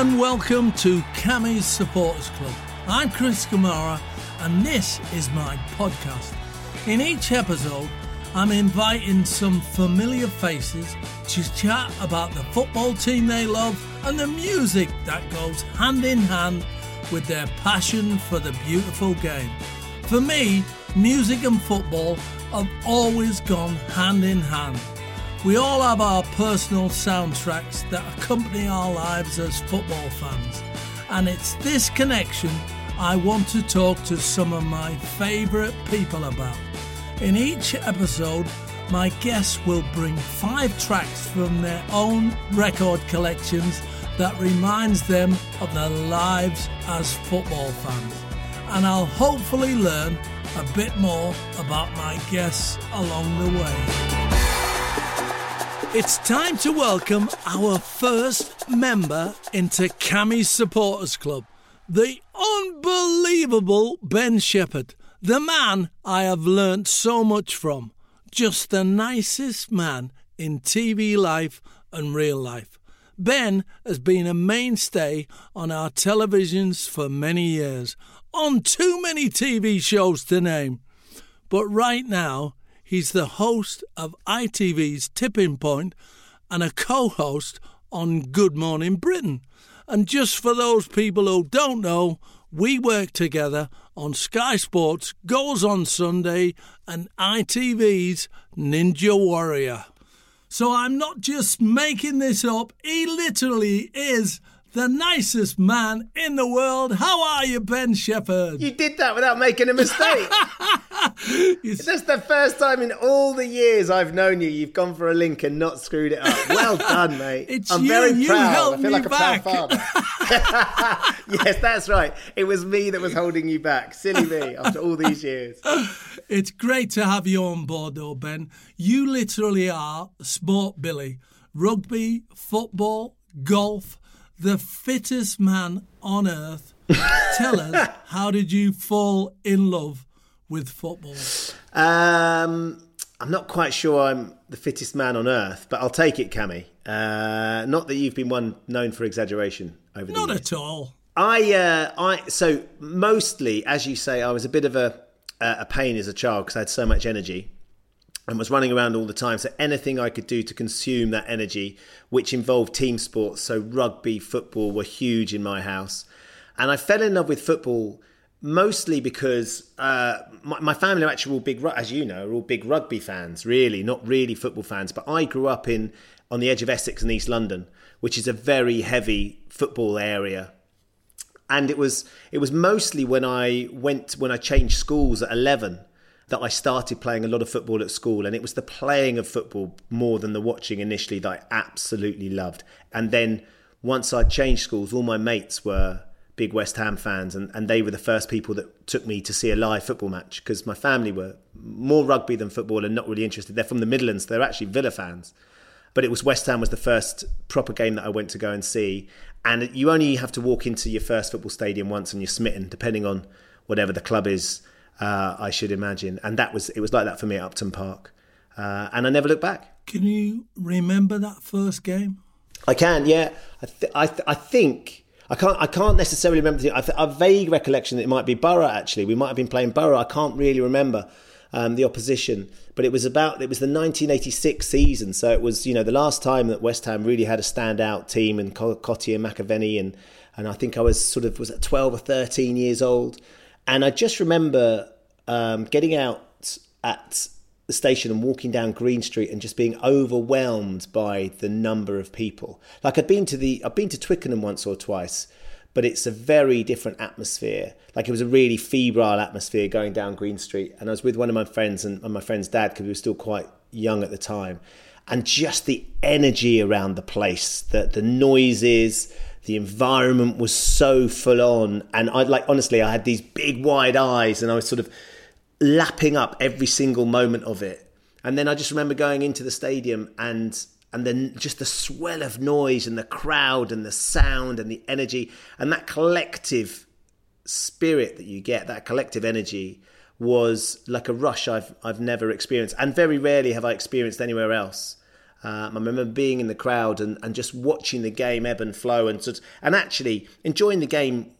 and welcome to Cammy's Supporters Club. I'm Chris Kamara and this is my podcast. In each episode, I'm inviting some familiar faces to chat about the football team they love and the music that goes hand in hand with their passion for the beautiful game. For me, music and football have always gone hand in hand. We all have our personal soundtracks that accompany our lives as football fans, and it's this connection I want to talk to some of my favourite people about. In each episode, my guests will bring 5 tracks from their own record collections that reminds them of their lives as football fans, and I'll hopefully learn a bit more about my guests along the way. It's time to welcome our first member into Cammy's Supporters Club, the unbelievable Ben Shephard, the man I have learnt so much from, just the nicest man in TV life and real life. Ben has been a mainstay on our televisions for many years, on too many TV shows to name. But right now, he's the host of ITV's Tipping Point and a co-host on Good Morning Britain. And just for those people who don't know, we work together on Sky Sports, Goals on Sunday and ITV's Ninja Warrior. So I'm not just making this up, he literally is the nicest man in the world. How are you, Ben Shephard? You did that without making a mistake. That's the first time in all the years I've known you, you've gone for a link and not screwed it up. Well done, mate. I'm very proud. I feel like back. A proud father. Yes, that's right. It was me that was holding you back. Silly me, after all these years. It's great to have you on board, though, Ben. You literally are Sport Billy. Rugby, football, golf, the fittest man on earth. Tell us, how did you fall in love with football? I'm not quite sure I'm the fittest man on earth, but I'll take it, Cammy. Not that you've been one known for exaggeration over the years. Not at all. So mostly, as you say, I was a bit of a pain as a child because I had so much energy and was running around all the time. So anything I could do to consume that energy, which involved team sports, so rugby, football were huge in my house. And I fell in love with football mostly because my family are actually all big, as you know, are all big rugby fans, really, not really football fans. But I grew up on the edge of Essex and East London, which is a very heavy football area. And it was mostly when I changed schools at 11 that I started playing a lot of football at school, and it was the playing of football more than the watching initially that I absolutely loved. And then once I changed schools, all my mates were big West Ham fans, and they were the first people that took me to see a live football match because my family were more rugby than football and not really interested. They're from the Midlands, they're actually Villa fans. But it was West Ham was the first proper game that I went to go and see. And you only have to walk into your first football stadium once and you're smitten, depending on whatever the club is. I should imagine. And it was like that for me at Upton Park. And I never looked back. Can you remember that first game? I can, yeah. I think... I can't necessarily remember. A vague recollection that it might be Borough, actually. We might have been playing Borough. I can't really remember the opposition. But it was the 1986 season. So it was, the last time that West Ham really had a standout team and Cotty and McAvenny. And I think I was at 12 or 13 years old. And I just remember getting out at the station and walking down Green Street and just being overwhelmed by the number of people. Like I'd been to Twickenham once or twice, but it's a very different atmosphere. Like it was a really febrile atmosphere going down Green Street. And I was with one of my friends and my friend's dad because we were still quite young at the time. And just the energy around the place, the noises. The environment was so full on, and I had these big wide eyes and I was sort of lapping up every single moment of it. And then I just remember going into the stadium and then just the swell of noise and the crowd and the sound and the energy and that collective spirit that you get, that collective energy was like a rush I've never experienced, and very rarely have I experienced anywhere else. I remember being in the crowd and just watching the game ebb and flow, and actually enjoying the game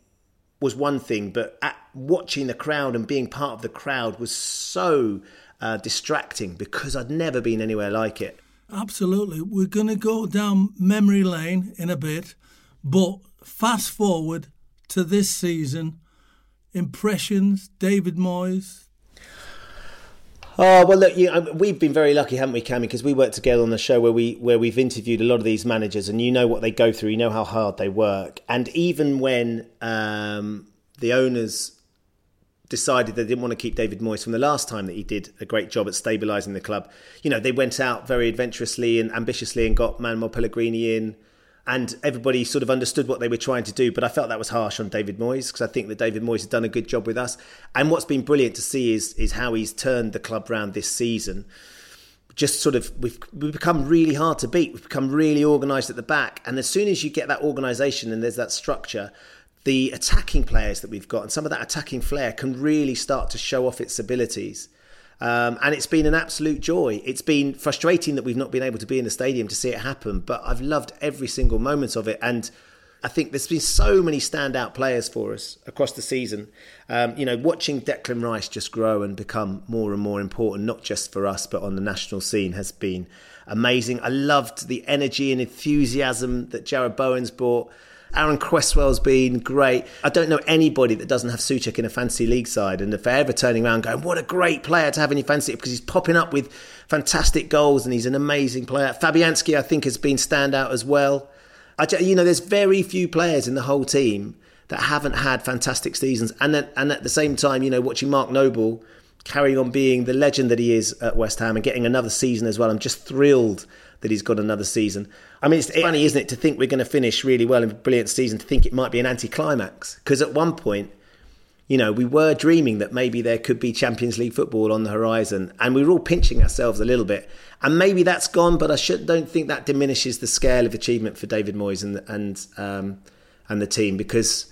was one thing, but watching the crowd and being part of the crowd was so distracting because I'd never been anywhere like it. Absolutely. We're going to go down memory lane in a bit, but fast forward to this season, impressions, David Moyes. Oh, well, look, we've been very lucky, haven't we, Cammy? Because we worked together on the show where we've interviewed a lot of these managers, and you know what they go through, you know how hard they work. And even when the owners decided they didn't want to keep David Moyes from the last time that he did a great job at stabilising the club, you know, they went out very adventurously and ambitiously and got Manuel Pellegrini in. And everybody sort of understood what they were trying to do. But I felt that was harsh on David Moyes, because I think that David Moyes has done a good job with us. And what's been brilliant to see is how he's turned the club round this season. Just sort of, we've become really hard to beat. We've become really organised at the back. And as soon as you get that organisation and there's that structure, the attacking players that we've got and some of that attacking flair can really start to show off its abilities. And it's been an absolute joy. It's been frustrating that we've not been able to be in the stadium to see it happen, but I've loved every single moment of it. And I think there's been so many standout players for us across the season. You know, watching Declan Rice just grow and become more and more important, not just for us, but on the national scene, has been amazing. I loved the energy and enthusiasm that Jarrod Bowen's brought. Aaron Cresswell's been great. I don't know anybody that doesn't have Suchek in a fantasy league side, and if they're ever turning around going, what a great player to have in your fantasy, because he's popping up with fantastic goals and he's an amazing player. Fabianski, I think, has been standout as well. You know, there's very few players in the whole team that haven't had fantastic seasons. And at the same time, you know, watching Mark Noble carrying on being the legend that he is at West Ham and getting another season as well. I'm just thrilled that he's got another season. I mean, it's funny, isn't it, to think we're going to finish really well in a brilliant season, to think it might be an anticlimax. Because at one point, you know, we were dreaming that maybe there could be Champions League football on the horizon, and we were all pinching ourselves a little bit. And maybe that's gone, but I don't think that diminishes the scale of achievement for David Moyes and the team, because,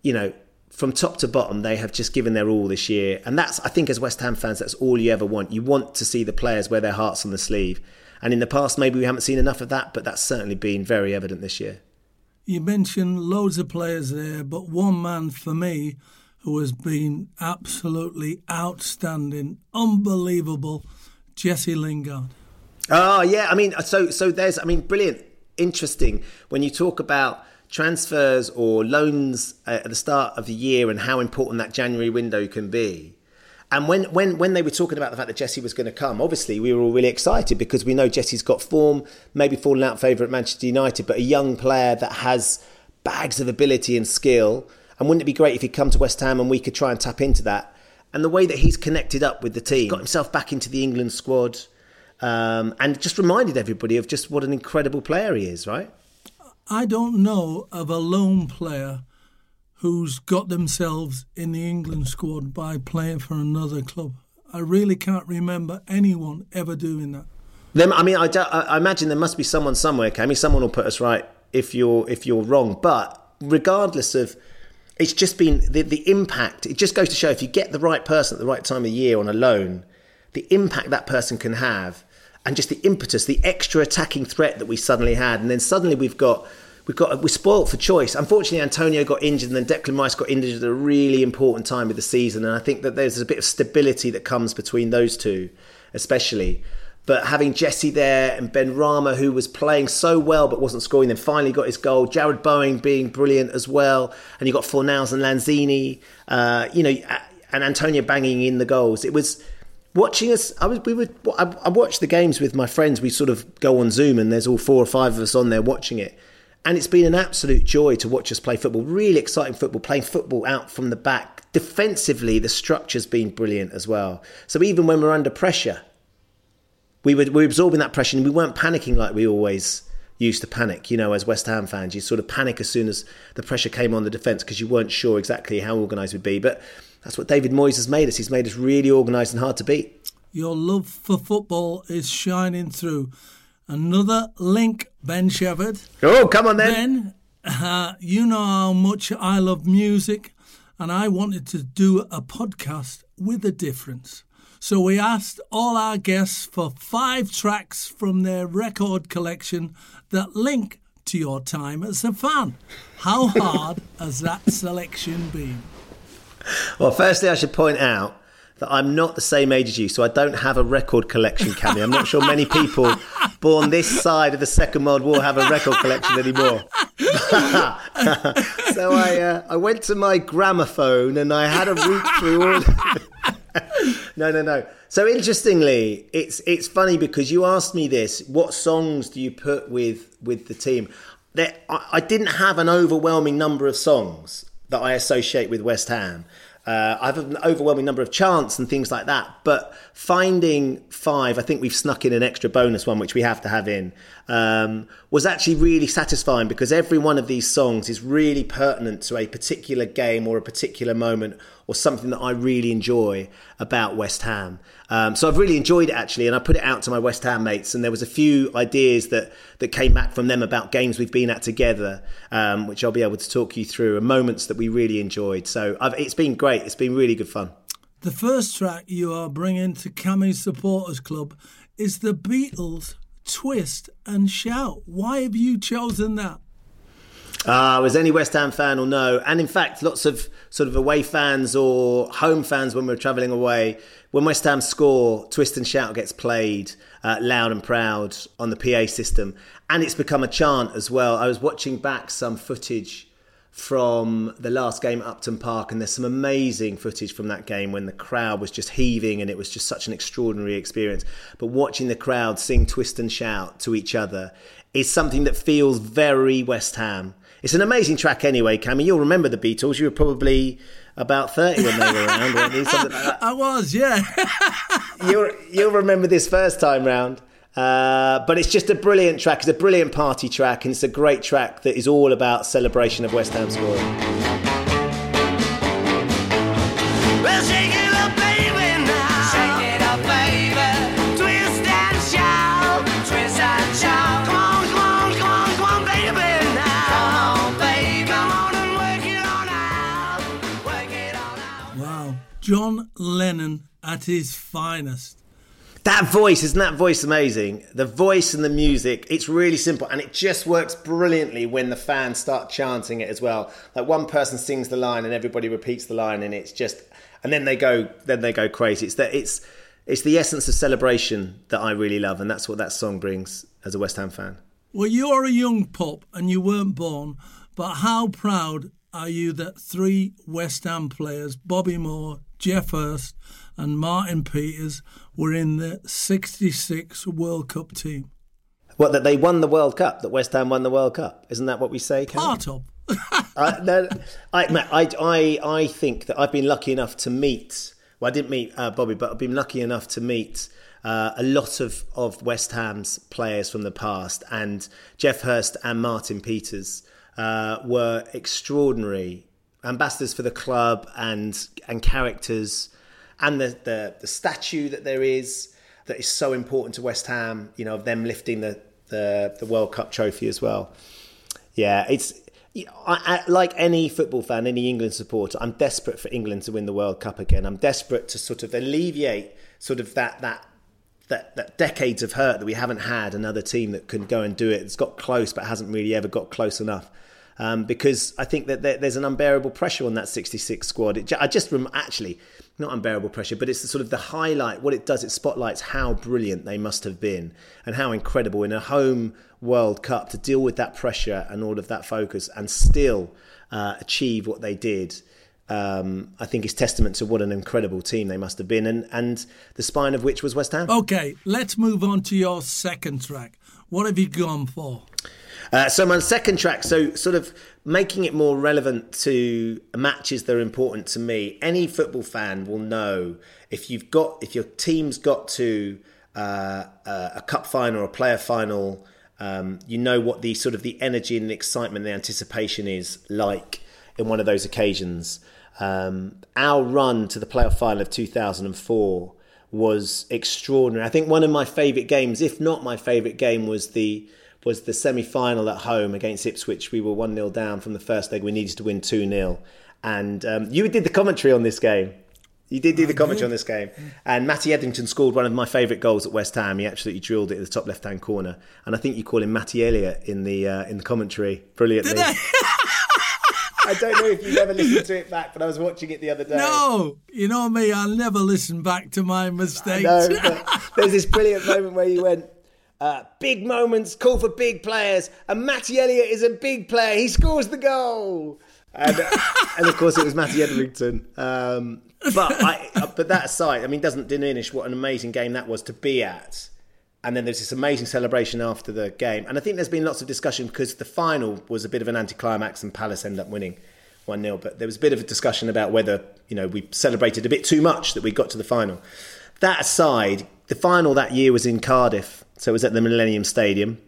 you know, from top to bottom, they have just given their all this year. And that's, I think, as West Ham fans, that's all you ever want. You want to see the players wear their hearts on the sleeve. And in the past, maybe we haven't seen enough of that, but that's certainly been very evident this year. You mentioned loads of players there, but one man for me who has been absolutely outstanding, unbelievable, Jesse Lingard. Oh, yeah. I mean, so there's, I mean, brilliant, interesting. When you talk about transfers or loans at the start of the year and how important that January window can be. And when they were talking about the fact that Jesse was going to come, obviously we were all really excited because we know Jesse's got form, maybe fallen out of favour at Manchester United, but a young player that has bags of ability and skill. And wouldn't it be great if he'd come to West Ham and we could try and tap into that? And the way that he's connected up with the team, got himself back into the England squad, and just reminded everybody of just what an incredible player he is, right? I don't know of a lone player who's got themselves in the England squad by playing for another club. I really can't remember anyone ever doing that. I imagine there must be someone somewhere, Cammy. Someone will put us right if you're wrong. But regardless of, it's just been the impact. It just goes to show, if you get the right person at the right time of year on a loan, the impact that person can have, and just the impetus, the extra attacking threat that we suddenly had. And then suddenly we're spoilt for choice. Unfortunately, Antonio got injured, and then Declan Rice got injured at a really important time of the season. And I think that there's a bit of stability that comes between those two, especially. But having Jesse there and Ben Rama, who was playing so well but wasn't scoring, then finally got his goal. Jarrod Bowen being brilliant as well. And you got Fornals and Lanzini, and Antonio banging in the goals. It was... Watching us, I watched the games with my friends. We sort of go on Zoom, and there's all four or five of us on there watching it. And it's been an absolute joy to watch us play football. Really exciting football, playing football out from the back. Defensively, the structure's been brilliant as well. So even when we're under pressure, we were absorbing that pressure, and we weren't panicking like we always used to panic. You know, as West Ham fans, you sort of panic as soon as the pressure came on the defence because you weren't sure exactly how organised we'd be. But that's what David Moyes has made us. He's made us really organised and hard to beat. Your love for football is shining through. Another link, Ben Shephard. Oh, come on then. Ben, you know how much I love music, and I wanted to do a podcast with a difference. So we asked all our guests for 5 tracks from their record collection that link to your time as a fan. How hard has that selection been? Well, firstly, I should point out that I'm not the same age as you, so I don't have a record collection, Cammy. I'm not sure many people born this side of the Second World War have a record collection anymore. So I went to my gramophone and I had a route through all... No. So interestingly, it's funny because you asked me this, what songs do you put with the team? I didn't have an overwhelming number of songs that I associate with West Ham. I have an overwhelming number of chants and things like that. But finding 5, I think we've snuck in an extra bonus one, which we have to have in, was actually really satisfying because every one of these songs is really pertinent to a particular game or a particular moment or something that I really enjoy about West Ham. So I've really enjoyed it, actually, and I put it out to my West Ham mates, and there was a few ideas that came back from them about games we've been at together, which I'll be able to talk you through, and moments that we really enjoyed. So it's been great. It's been really good fun. The first track you are bringing to Cammy's Supporters Club is the Beatles' Twist and Shout. Why have you chosen that? As any West Ham fan will know, and in fact lots of sort of away fans or home fans when we're travelling away, when West Ham score, Twist and Shout gets played loud and proud on the PA system, and it's become a chant as well. I was watching back some footage from the last game at Upton Park, and there's some amazing footage from that game when the crowd was just heaving and it was just such an extraordinary experience. But watching the crowd sing Twist and Shout to each other is something that feels very West Ham. It's an amazing track anyway, Cammy. You'll remember the Beatles. You were probably about 30 when they were around, weren't you? Something like that. I was, yeah. You'll remember this first time round. But it's just a brilliant track. It's a brilliant party track, and it's a great track that is all about celebration of West Ham scoring. Wow, John Lennon at his finest. That voice, isn't that voice amazing? The voice and the music, it's really simple, and it just works brilliantly when the fans start chanting it as well. Like one person sings the line and everybody repeats the line, and it's just, and then they go crazy. It's the essence of celebration that I really love, and that's what that song brings as a West Ham fan. Well, you're a young pup and you weren't born, but how proud are you that 3 West Ham players, Bobby Moore, Geoff Hurst and Martin Peters, were in the '66 World Cup team? Well, that they won the World Cup, that West Ham won the World Cup. Isn't that what we say, Cam? Part of. I think that I've been lucky enough to meet, well, I didn't meet Bobby, but I've been lucky enough to meet a lot of West Ham's players from the past, and Geoff Hurst and Martin Peters were extraordinary ambassadors for the club and characters, and the statue that there is, that is so important to West Ham, you know, of them lifting the World Cup trophy as well. Yeah, it's like any football fan, any England supporter, I'm desperate for England to win the World Cup again. I'm desperate to sort of alleviate sort of that decades of hurt that we haven't had another team that can go and do it. It's got close but hasn't really ever got close enough. Because I think that there's an unbearable pressure on that 66 squad. Actually, not unbearable pressure, but it's sort of the highlight. What it does, it spotlights how brilliant they must have been and how incredible in a home World Cup to deal with that pressure and all of that focus and still achieve what they did. I think is testament to what an incredible team they must have been, and the spine of which was West Ham. OK, let's move on to your second track. What have you gone for? So my second track, so sort of making it more relevant to matches that are important to me. Any football fan will know if your team's got to a cup final or a player final, you know what the sort of the energy and the excitement, and the anticipation is like in one of those occasions. Our run to the playoff final of 2004 was extraordinary. I think one of my favourite games, if not my favourite game, was the semi-final at home against Ipswich. We were 1-0 down from the first leg. We needed to win 2-0. And you did the commentary on this game. You did do the commentary on this game. And Matty Etherington scored one of my favourite goals at West Ham. He absolutely drilled it in the top left-hand corner. And I think you call him Matty Elliott in the commentary. Brilliantly. Did I? I don't know if you've ever listened to it back, but I was watching it the other day. No, you know me, I'll never listen back to my mistakes. I know, but there's this brilliant moment where you went, big moments call for big players, and Matty Elliott is a big player. He scores the goal. And of course, it was Matty Etherington. But that aside, I mean, doesn't diminish what an amazing game that was to be at. And then there's this amazing celebration after the game. And I think there's been lots of discussion because the final was a bit of an anticlimax and Palace end up winning 1-0. But there was a bit of a discussion about whether, you know, we celebrated a bit too much that we got to the final. That aside, the final that year was in Cardiff. So it was at the Millennium Stadium.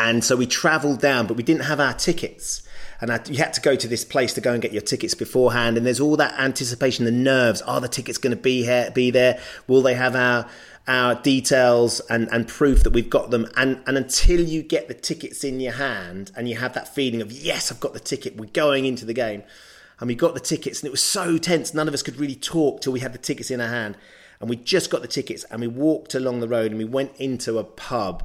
And so we travelled down, but we didn't have our tickets. And you had to go to this place to go and get your tickets beforehand. And there's all that anticipation, the nerves. Are the tickets going to be here? Be there? Will they have our details and proof that we've got them? And until you get the tickets in your hand and you have that feeling of, yes, I've got the ticket, we're going into the game. And we got the tickets and it was so tense. None of us could really talk till we had the tickets in our hand. And we just got the tickets and we walked along the road and we went into a pub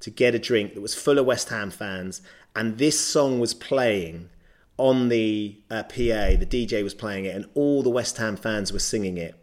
to get a drink that was full of West Ham fans. And this song was playing on the PA, the DJ was playing it, and all the West Ham fans were singing it.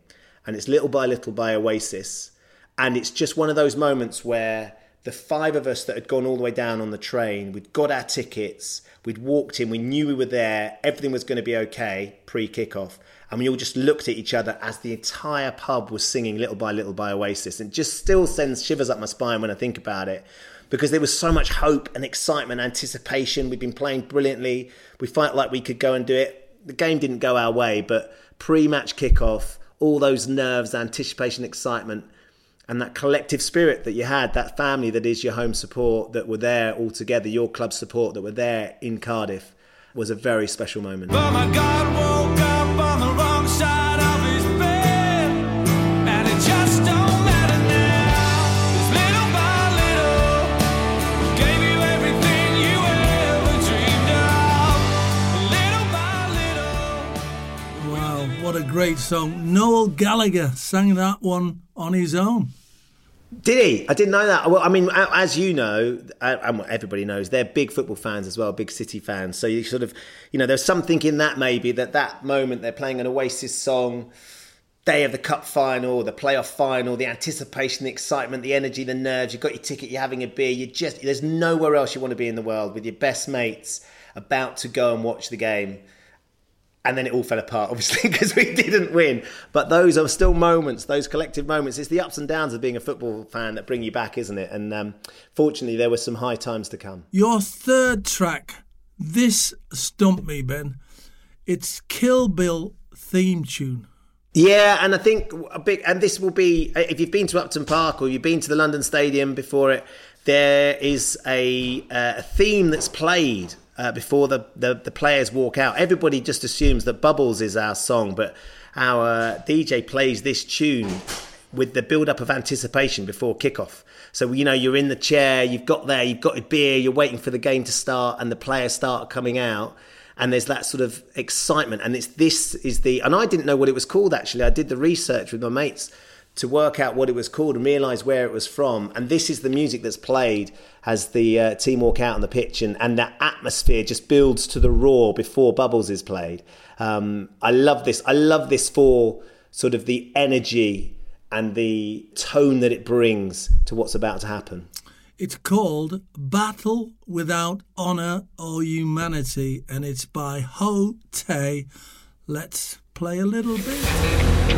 And it's Little by Little by Oasis. And it's just one of those moments where the five of us that had gone all the way down on the train, we'd got our tickets, we'd walked in, we knew we were there, everything was going to be okay pre-kickoff. And we all just looked at each other as the entire pub was singing Little by Little by Oasis. And it just still sends shivers up my spine when I think about it. Because there was so much hope and excitement, anticipation. We'd been playing brilliantly. We felt like we could go and do it. The game didn't go our way, but pre-match kickoff, all those nerves, anticipation, excitement, and that collective spirit that you had, that family that is your home support, that were there all together, your club support that were there in Cardiff, was a very special moment. Oh my God, woke up on the wrong side of his bed, and it just don't. What a great song. Noel Gallagher sang that one on his own. Did he? I didn't know that. Well, I mean, as you know, and everybody knows, they're big football fans as well, big City fans. So you sort of, you know, there's something in that maybe, that moment they're playing an Oasis song, day of the cup final, the playoff final, the anticipation, the excitement, the energy, the nerves. You've got your ticket, you're having a beer. There's nowhere else you want to be in the world with your best mates about to go and watch the game. And then it all fell apart, obviously, because we didn't win. But those are still moments, those collective moments. It's the ups and downs of being a football fan that bring you back, isn't it? And fortunately, there were some high times to come. Your third track, this stumped me, Ben. It's Kill Bill theme tune. Yeah, and I think a big, and this will be, if you've been to Upton Park or you've been to the London Stadium before it, there is a theme that's played before the players walk out. Everybody just assumes that Bubbles is our song, but our DJ plays this tune with the build-up of anticipation before kickoff. So, you know, you're in the chair, you've got a beer, you're waiting for the game to start, and the players start coming out, and there's that sort of excitement. And and I didn't know what it was called, actually. I did the research with my mates to work out what it was called and realise where it was from. And this is the music that's played as the team walk out on the pitch, and that atmosphere just builds to the roar before Bubbles is played. I love this. I love this for sort of the energy and the tone that it brings to what's about to happen. It's called Battle Without Honour or Humanity, and it's by Ho Tay. Let's play a little bit.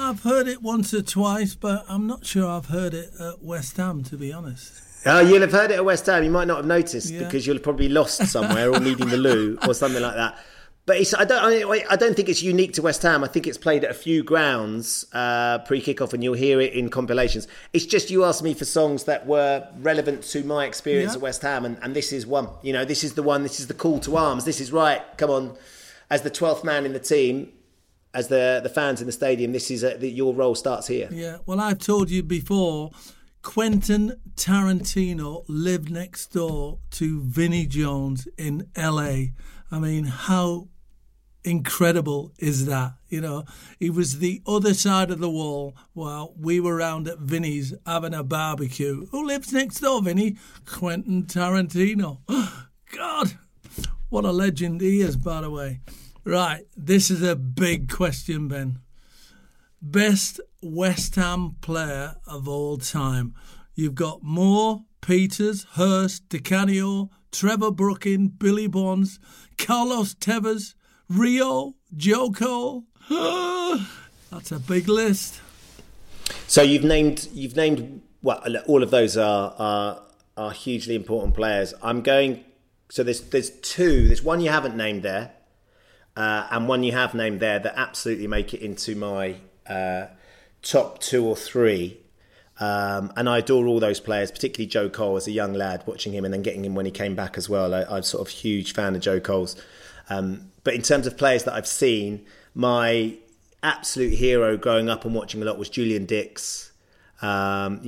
I've heard it once or twice, but I'm not sure I've heard it at West Ham, to be honest. Oh, you'll have heard it at West Ham. You might not have noticed because you'll have probably lost somewhere or needing the loo or something like that. But it's, I don't think it's unique to West Ham. I think it's played at a few grounds pre-kickoff, and you'll hear it in compilations. It's just you asked me for songs that were relevant to my experience at West Ham, and this is one. You know, this is the one. This is the call to arms. This is right. Come on, as the 12th man in the team, as the fans in the stadium. This is your role starts here. Yeah. Well, I've told you before. Quentin Tarantino lived next door to Vinnie Jones in L.A. I mean, how incredible is that? You know, he was the other side of the wall while we were round at Vinny's having a barbecue. Who lives next door, Vinny? Quentin Tarantino. God, what a legend he is, by the way. Right, this is a big question, Ben. Best West Ham player of all time. You've got Moore, Peters, Hurst, Di Canio, Trevor Brooking, Billy Bonds, Carlos Tevez, Rio, Joe Cole. That's a big list. So you've named well, all of those are hugely important players. I'm going. So there's two. There's one you haven't named there, and one you have named there that absolutely make it into my top two or three. And I adore all those players, particularly Joe Cole as a young lad, watching him and then getting him when he came back as well. I'm sort of huge fan of Joe Cole's. But in terms of players that I've seen, my absolute hero growing up and watching a lot was Julian Dicks. You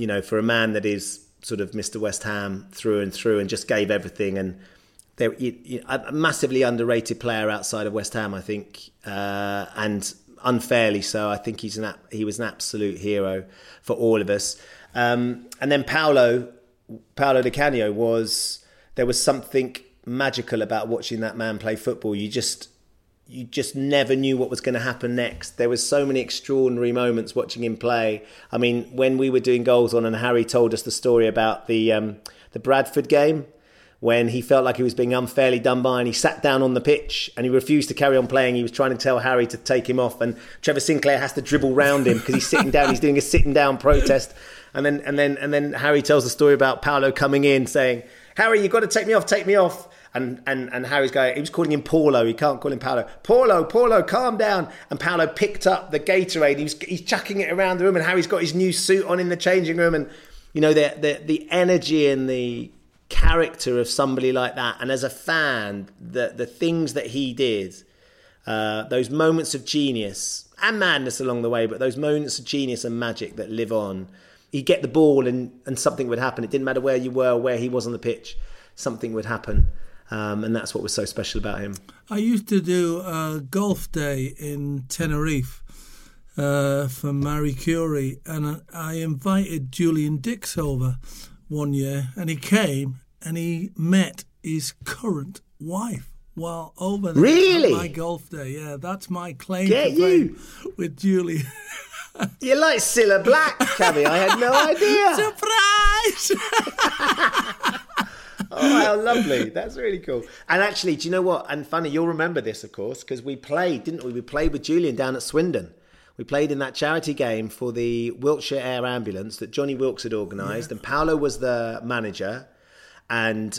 know, for a man that is sort of Mr. West Ham through and just gave everything. And they're a massively underrated player outside of West Ham, I think. And unfairly so. I think he was an absolute hero for all of us. And then Paolo Di Canio there was something magical about watching that man play football. You just never knew what was going to happen next. There was so many extraordinary moments watching him play. I mean, when we were doing Goals On and Harry told us the story about the Bradford game, when he felt like he was being unfairly done by and he sat down on the pitch and he refused to carry on playing. He was trying to tell Harry to take him off and Trevor Sinclair has to dribble round him because he's sitting down, he's doing a sitting down protest. And then Harry tells the story about Paolo coming in saying, "Harry, you've got to take me off. And Harry's going, he was calling him Paulo. He can't call him Paolo. Paulo, calm down. And Paolo picked up the Gatorade. He's chucking it around the room and Harry's got his new suit on in the changing room. And, you know, the energy and the character of somebody like that, and as a fan, the things that he did, those moments of genius and madness along the way, but those moments of genius and magic that live on. He'd get the ball and something would happen. It didn't matter where you were or where he was on the pitch, something would happen. And that's what was so special about him. I used to do a golf day in Tenerife for Marie Curie, and I invited Julian Dicks over one year, and he came and he met his current wife while over there. Really? At my golf day. Yeah, that's my claim to fame with Julie. You're like Cilla Black, Cammy. I had no idea. Surprise! Oh, how lovely. That's really cool. And actually, do you know what? And funny, you'll remember this, of course, because we played, didn't we? We played with Julian down at Swindon. We played in that charity game for the Wiltshire Air Ambulance that Johnny Wilkes had organised, and Paolo was the manager, and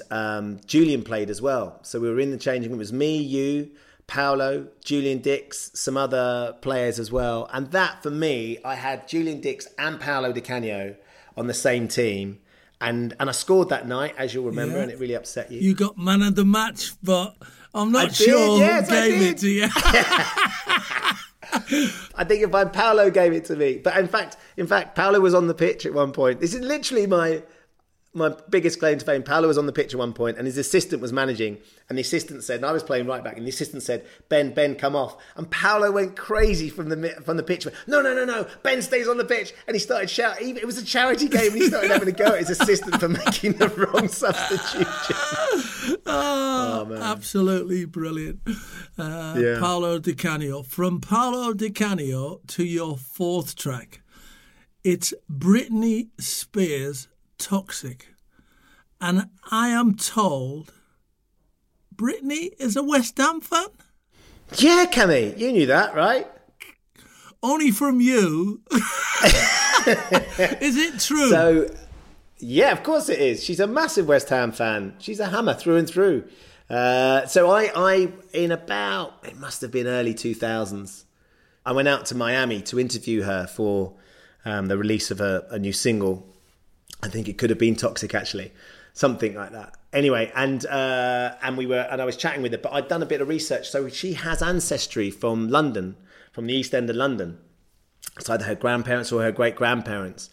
Julian played as well. So we were in the changing room. It was me, you, Paolo, Julian Dicks, some other players as well. And that, for me, I had Julian Dicks and Paolo Di Canio on the same team. And I scored that night, as you'll remember, and it really upset you. You got man of the match, but I'm not sure who gave it to you. I think if Paolo gave it to me, but in fact, Paolo was on the pitch at one point. This is literally my biggest claim to fame. Paolo was on the pitch at one point, and his assistant was managing. And the assistant said, and I was playing right back. And the assistant said, "Ben, come off." And Paolo went crazy from the pitch. No, Ben stays on the pitch. And he started shouting. It was a charity game, and he started having a go at his assistant for making the wrong substitution. Oh, absolutely brilliant. Paolo Di Canio. From Paolo Di Canio to your fourth track, it's Britney Spears, Toxic. And I am told Britney is a West Ham fan? Yeah, Cammy, you knew that, right? Only from you. Is it true? So, yeah, of course it is. She's a massive West Ham fan. She's a Hammer through and through. So I in about, it must have been early 2000s, I went out to Miami to interview her for the release of a new single. I think it could have been Toxic, actually, something like that. Anyway, and I was chatting with her, but I'd done a bit of research. So she has ancestry from London, from the East End of London. It's either her grandparents or her great-grandparents.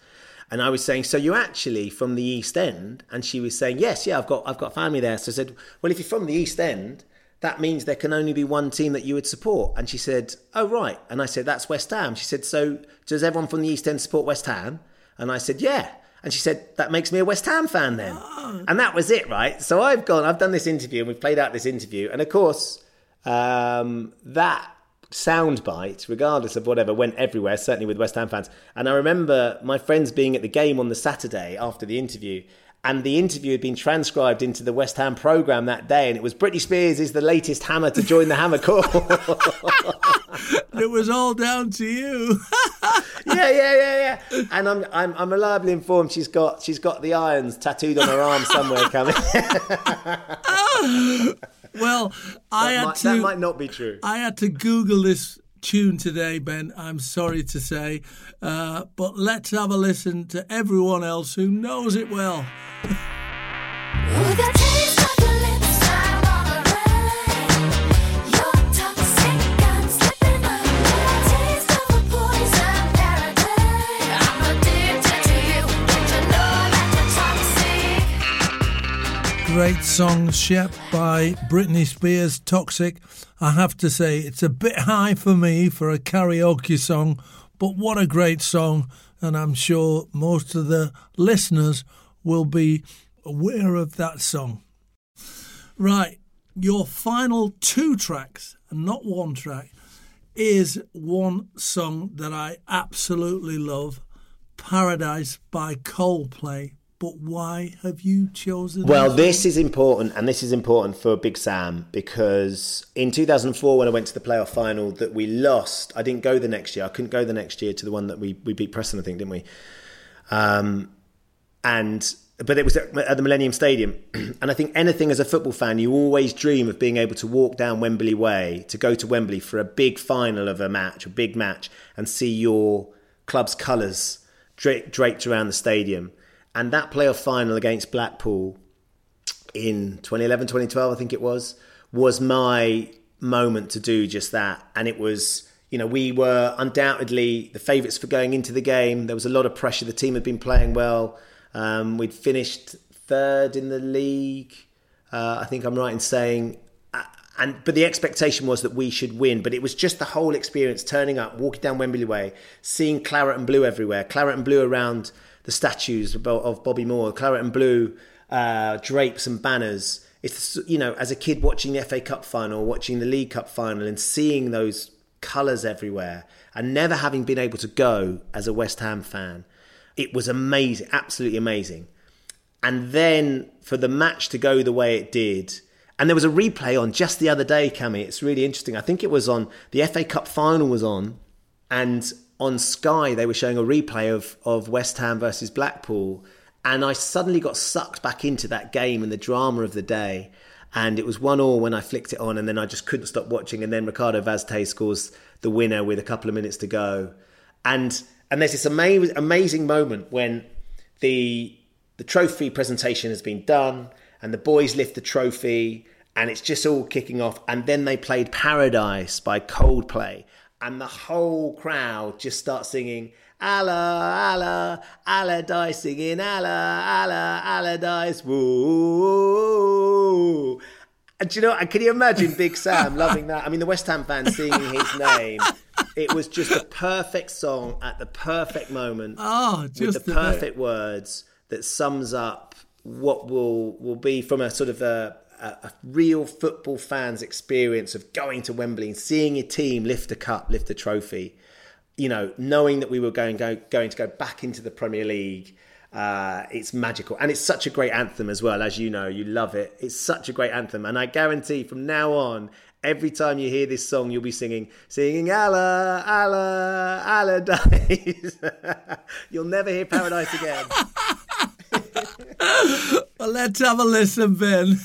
And I was saying, so you're actually from the East End? And she was saying, yes, yeah, I've got family there. So I said, well, if you're from the East End, that means there can only be one team that you would support. And she said, oh, right. And I said, that's West Ham. She said, so does everyone from the East End support West Ham? And I said, yeah. And she said, that makes me a West Ham fan then. Oh. And that was it, right? So I've done this interview and we've played out this interview. And of course, that soundbite, regardless of whatever, went everywhere, certainly with West Ham fans. And I remember my friends being at the game on the Saturday after the interview, and the interview had been transcribed into the West Ham programme that day, and it was Britney Spears is the latest hammer to join the hammer corps. It was all down to you. Yeah. And I'm reliably informed she's got the irons tattooed on her arm somewhere coming. Well, that might not be true. I had to Google this tune today, Ben, I'm sorry to say, but let's have a listen to everyone else who knows it well. Great song, Shep, by Britney Spears, Toxic. I have to say, it's a bit high for me for a karaoke song, but what a great song, and I'm sure most of the listeners will be aware of that song. Right, your final two tracks, and not one track, is one song that I absolutely love, Paradise by Coldplay. But why have you chosen this? Well, this is important, and this is important for Big Sam, because in 2004, when I went to the playoff final that we lost, I didn't go the next year. I couldn't go the next year to the one that we beat Preston, I think, didn't we? But it was at the Millennium Stadium. And I think anything as a football fan, you always dream of being able to walk down Wembley Way, to go to Wembley for a big final of a big match, and see your club's colours draped around the stadium. And that playoff final against Blackpool in 2011, 2012, I think it was my moment to do just that. And it was, you know, we were undoubtedly the favourites for going into the game. There was a lot of pressure. The team had been playing well. We'd finished third in the league. I think I'm right in saying. But the expectation was that we should win. But it was just the whole experience, turning up, walking down Wembley Way, seeing claret and blue everywhere, claret and blue around the statues of Bobby Moore, claret and blue drapes and banners. It's, you know, as a kid watching the FA Cup final, watching the League Cup final, and seeing those colours everywhere, and never having been able to go as a West Ham fan, it was amazing, absolutely amazing. And then for the match to go the way it did, and there was a replay on just the other day, Cammy. It's really interesting. I think it was on the FA Cup final was on, and on Sky, they were showing a replay of West Ham versus Blackpool. And I suddenly got sucked back into that game and the drama of the day. And it was 1-1 when I flicked it on, and then I just couldn't stop watching. And then Ricardo Vazte scores the winner with a couple of minutes to go. And there's this amazing moment when the trophy presentation has been done and the boys lift the trophy and it's just all kicking off. And then they played Paradise by Coldplay. And the whole crowd just starts singing, Allah, Allah, Allardyce, singing Allah, Allah, Allardyce, woo. And do you know, can you imagine Big Sam loving that? I mean, the West Ham fans singing his name. It was just the perfect song at the perfect moment. Oh, just with the perfect words that sums up what will be from a sort of a real football fan's experience of going to Wembley and seeing your team lift a cup, lift a trophy, you know, knowing that we were going to go back into the Premier League. It's magical. And it's such a great anthem as well, as you know, you love it. It's such a great anthem. And I guarantee from now on, every time you hear this song, you'll be singing Allah, Allah, Allardyce. You'll never hear Paradise again. Well, let's have a listen, Ben.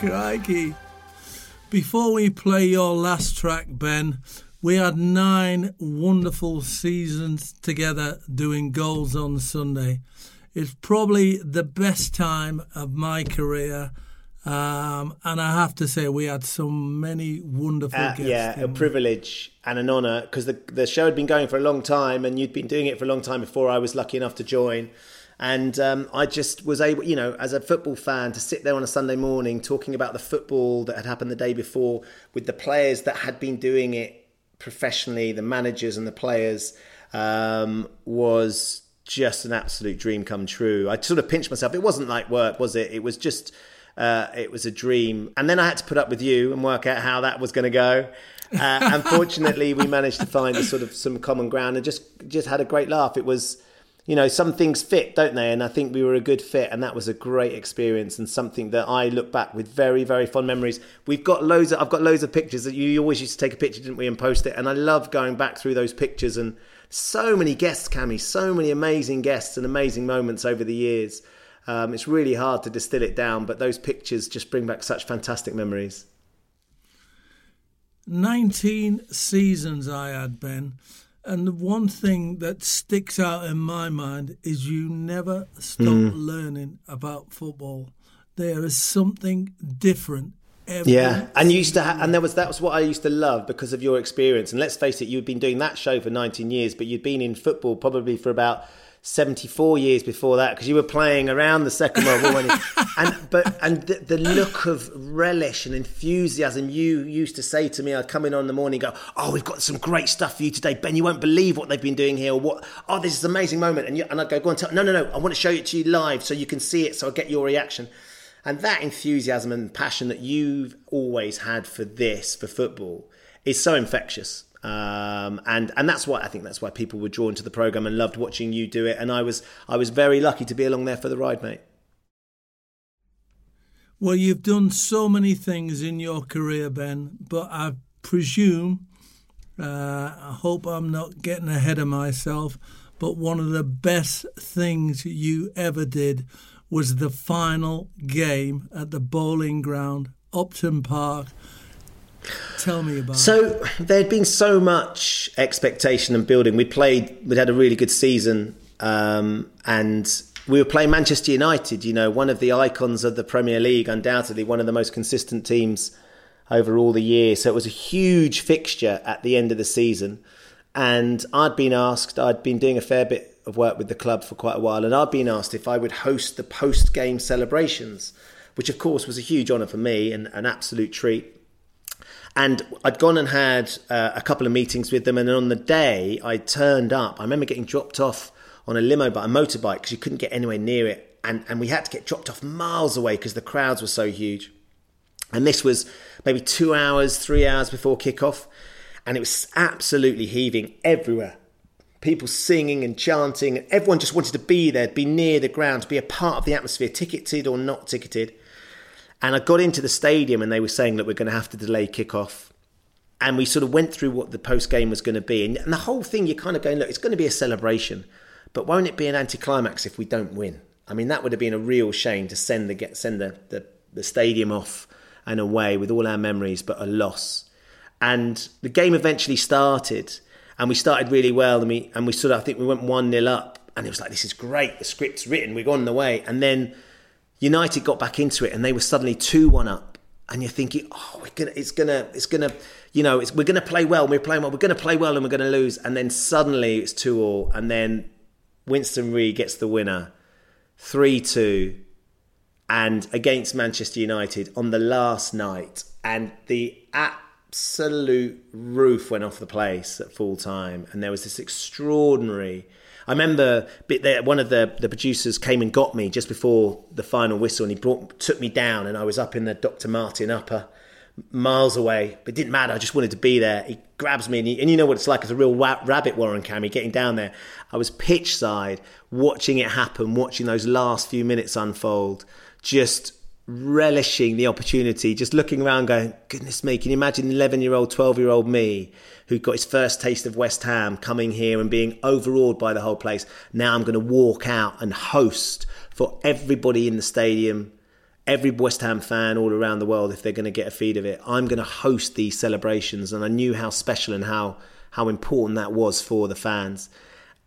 Crikey. Before we play your last track, Ben, we had 9 wonderful seasons together doing Goals on Sunday. It's probably the best time of my career. And I have to say, we had so many wonderful guests. Yeah, a privilege and an honour, because the show had been going for a long time, and you'd been doing it for a long time before I was lucky enough to join. And I just was able, you know, as a football fan, to sit there on a Sunday morning talking about the football that had happened the day before with the players that had been doing it professionally, the managers and the players, was just an absolute dream come true. I sort of pinched myself. It wasn't like work, was it? It was just, it was a dream. And then I had to put up with you and work out how that was going to go. Unfortunately, we managed to find a sort of some common ground and just had a great laugh. It was... You know, some things fit, don't they? And I think we were a good fit, and that was a great experience and something that I look back with very, very fond memories. I've got loads of pictures that you always used to take a picture, didn't we, and post it. And I love going back through those pictures, and so many guests, Cammy, so many amazing guests and amazing moments over the years. It's really hard to distill it down, but those pictures just bring back such fantastic memories. 19 seasons I had, Ben. And the one thing that sticks out in my mind is you never stop learning about football. There is something different every season. And you used to and that was what I used to love because of your experience. And let's face it, you'd been doing that show for 19 years, but you'd been in football probably for about 74 years before that, because you were playing around the Second World War. The look of relish and enthusiasm you used to say to me, I'd come in on the morning and go, oh, we've got some great stuff for you today, Ben, you won't believe what they've been doing here, or what, oh, this is an amazing moment. And I'd go on, tell, no, I want to show it to you live so you can see it, so I'll get your reaction. And that enthusiasm and passion that you've always had for football, is so infectious. And that's why I think that's why people were drawn to the programme and loved watching you do it. And I was very lucky to be along there for the ride, mate. Well, you've done so many things in your career, Ben, but I presume, I hope I'm not getting ahead of myself, but one of the best things you ever did was the final game at the bowling ground, Upton Park. Tell me about it. So there'd been so much expectation and building. We'd had a really good season, and we were playing Manchester United, you know, one of the icons of the Premier League, undoubtedly one of the most consistent teams over all the years. So it was a huge fixture at the end of the season. And I'd been doing a fair bit of work with the club for quite a while, and I'd been asked if I would host the post-game celebrations, which of course was a huge honour for me and an absolute treat. And I'd gone and had a couple of meetings with them. And on the day I turned up, I remember getting dropped off on a limo, but a motorbike, because you couldn't get anywhere near it. And we had to get dropped off miles away because the crowds were so huge. And this was maybe 3 hours before kickoff. And it was absolutely heaving everywhere. People singing and chanting. And everyone just wanted to be there, be near the ground, to be a part of the atmosphere, ticketed or not ticketed. And I got into the stadium and they were saying, look, we're going to have to delay kickoff. And we sort of went through what the post-game was going to be. And the whole thing, you're kind of going, look, it's going to be a celebration, but won't it be an anticlimax if we don't win? I mean, that would have been a real shame to send the stadium off and away with all our memories, but a loss. And the game eventually started, and we started really well. And we went 1-0 up, and it was like, this is great. The script's written. We're on the way. And then United got back into it and they were suddenly 2-1 up, and you're thinking, oh, we're going to play well and we're going to lose. And then suddenly it's 2-2, and then Winston Reid gets the winner, 3-2, and against Manchester United on the last night. And the absolute roof went off the place at full time, and there was this extraordinary... I remember one of the producers came and got me just before the final whistle, and he took me down, and I was up in the Dr. Martin upper miles away, but it didn't matter. I just wanted to be there. He grabs me, and you know what it's like as a real rabbit warren, Cammy, getting down there. I was pitch side, watching it happen, watching those last few minutes unfold, just relishing the opportunity, just looking around going, goodness me, can you imagine 11-year-old, 12-year-old me who got his first taste of West Ham coming here and being overawed by the whole place. Now I'm going to walk out and host for everybody in the stadium, every West Ham fan all around the world, if they're going to get a feed of it. I'm going to host these celebrations. And I knew how special and how important that was for the fans.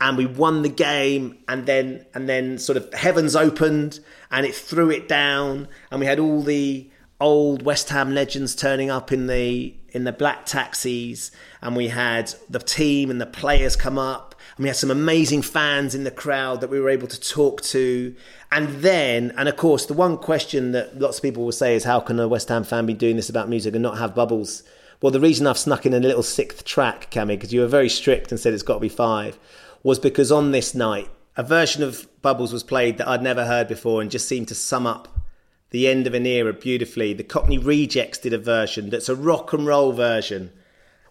And we won the game, and then sort of heavens opened and it threw it down, and we had all the old West Ham legends turning up in the black taxis, and we had the team and the players come up, and we had some amazing fans in the crowd that we were able to talk to. And then, and of course, the one question that lots of people will say is, how can a West Ham fan be doing this about music and not have bubbles? Well, the reason I've snuck in a little sixth track, Cammy, because you were very strict and said it's got to be five, was because on this night, a version of Bubbles was played that I'd never heard before and just seemed to sum up the end of an era beautifully. The Cockney Rejects did a version that's a rock and roll version,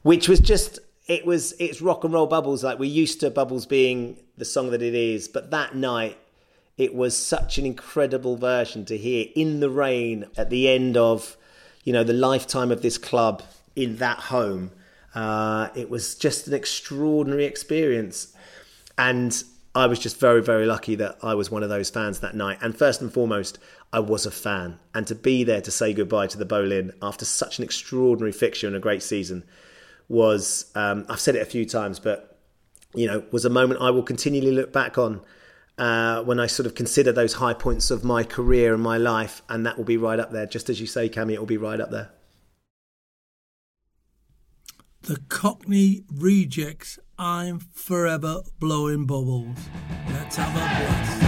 which was just, it's rock and roll Bubbles. Like, we're used to Bubbles being the song that it is, but that night, it was such an incredible version to hear in the rain at the end of, you know, the lifetime of this club in that home. It was just an extraordinary experience. And I was just very, very lucky that I was one of those fans that night. And first and foremost, I was a fan. And to be there to say goodbye to the Boleyn after such an extraordinary fixture and a great season was, I've said it a few times, but, you know, was a moment I will continually look back on when I sort of consider those high points of my career and my life. And that will be right up there. Just as you say, Cammy, it will be right up there. The Cockney Rejects, I'm Forever Blowing Bubbles. Let's have a blast.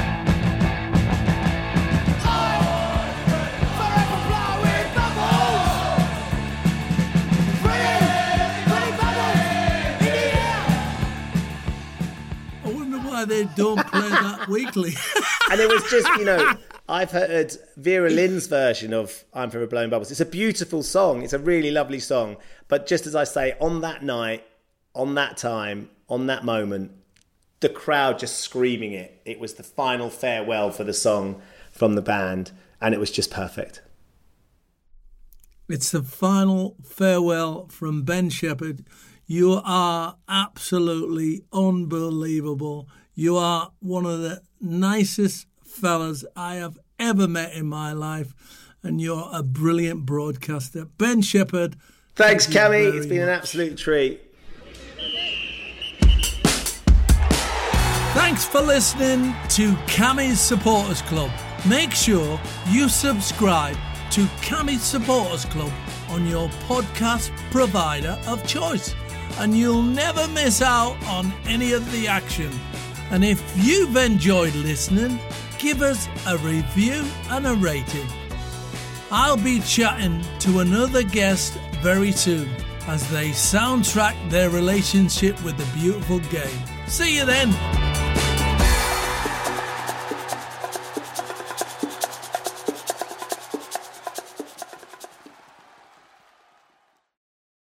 I wonder why they don't play that weekly. And it was just, you know, I've heard Vera Lynn's version of I'm Forever Blowing Bubbles. It's a beautiful song. It's a really lovely song. But just as I say, on that night, on that time, on that moment, the crowd just screaming it. It was the final farewell for the song from the band, and it was just perfect. It's the final farewell from Ben Shephard. You are absolutely unbelievable. You are one of the nicest fellas I have ever met in my life, and you're a brilliant broadcaster. Ben Shephard. Thanks, Cammy. It's been an absolute treat. Thanks for listening to Cammy's Supporters Club. Make sure you subscribe to Cammy's Supporters Club on your podcast provider of choice, and you'll never miss out on any of the action. And if you've enjoyed listening, give us a review and a rating. I'll be chatting to another guest very soon as they soundtrack their relationship with the beautiful game. See you then.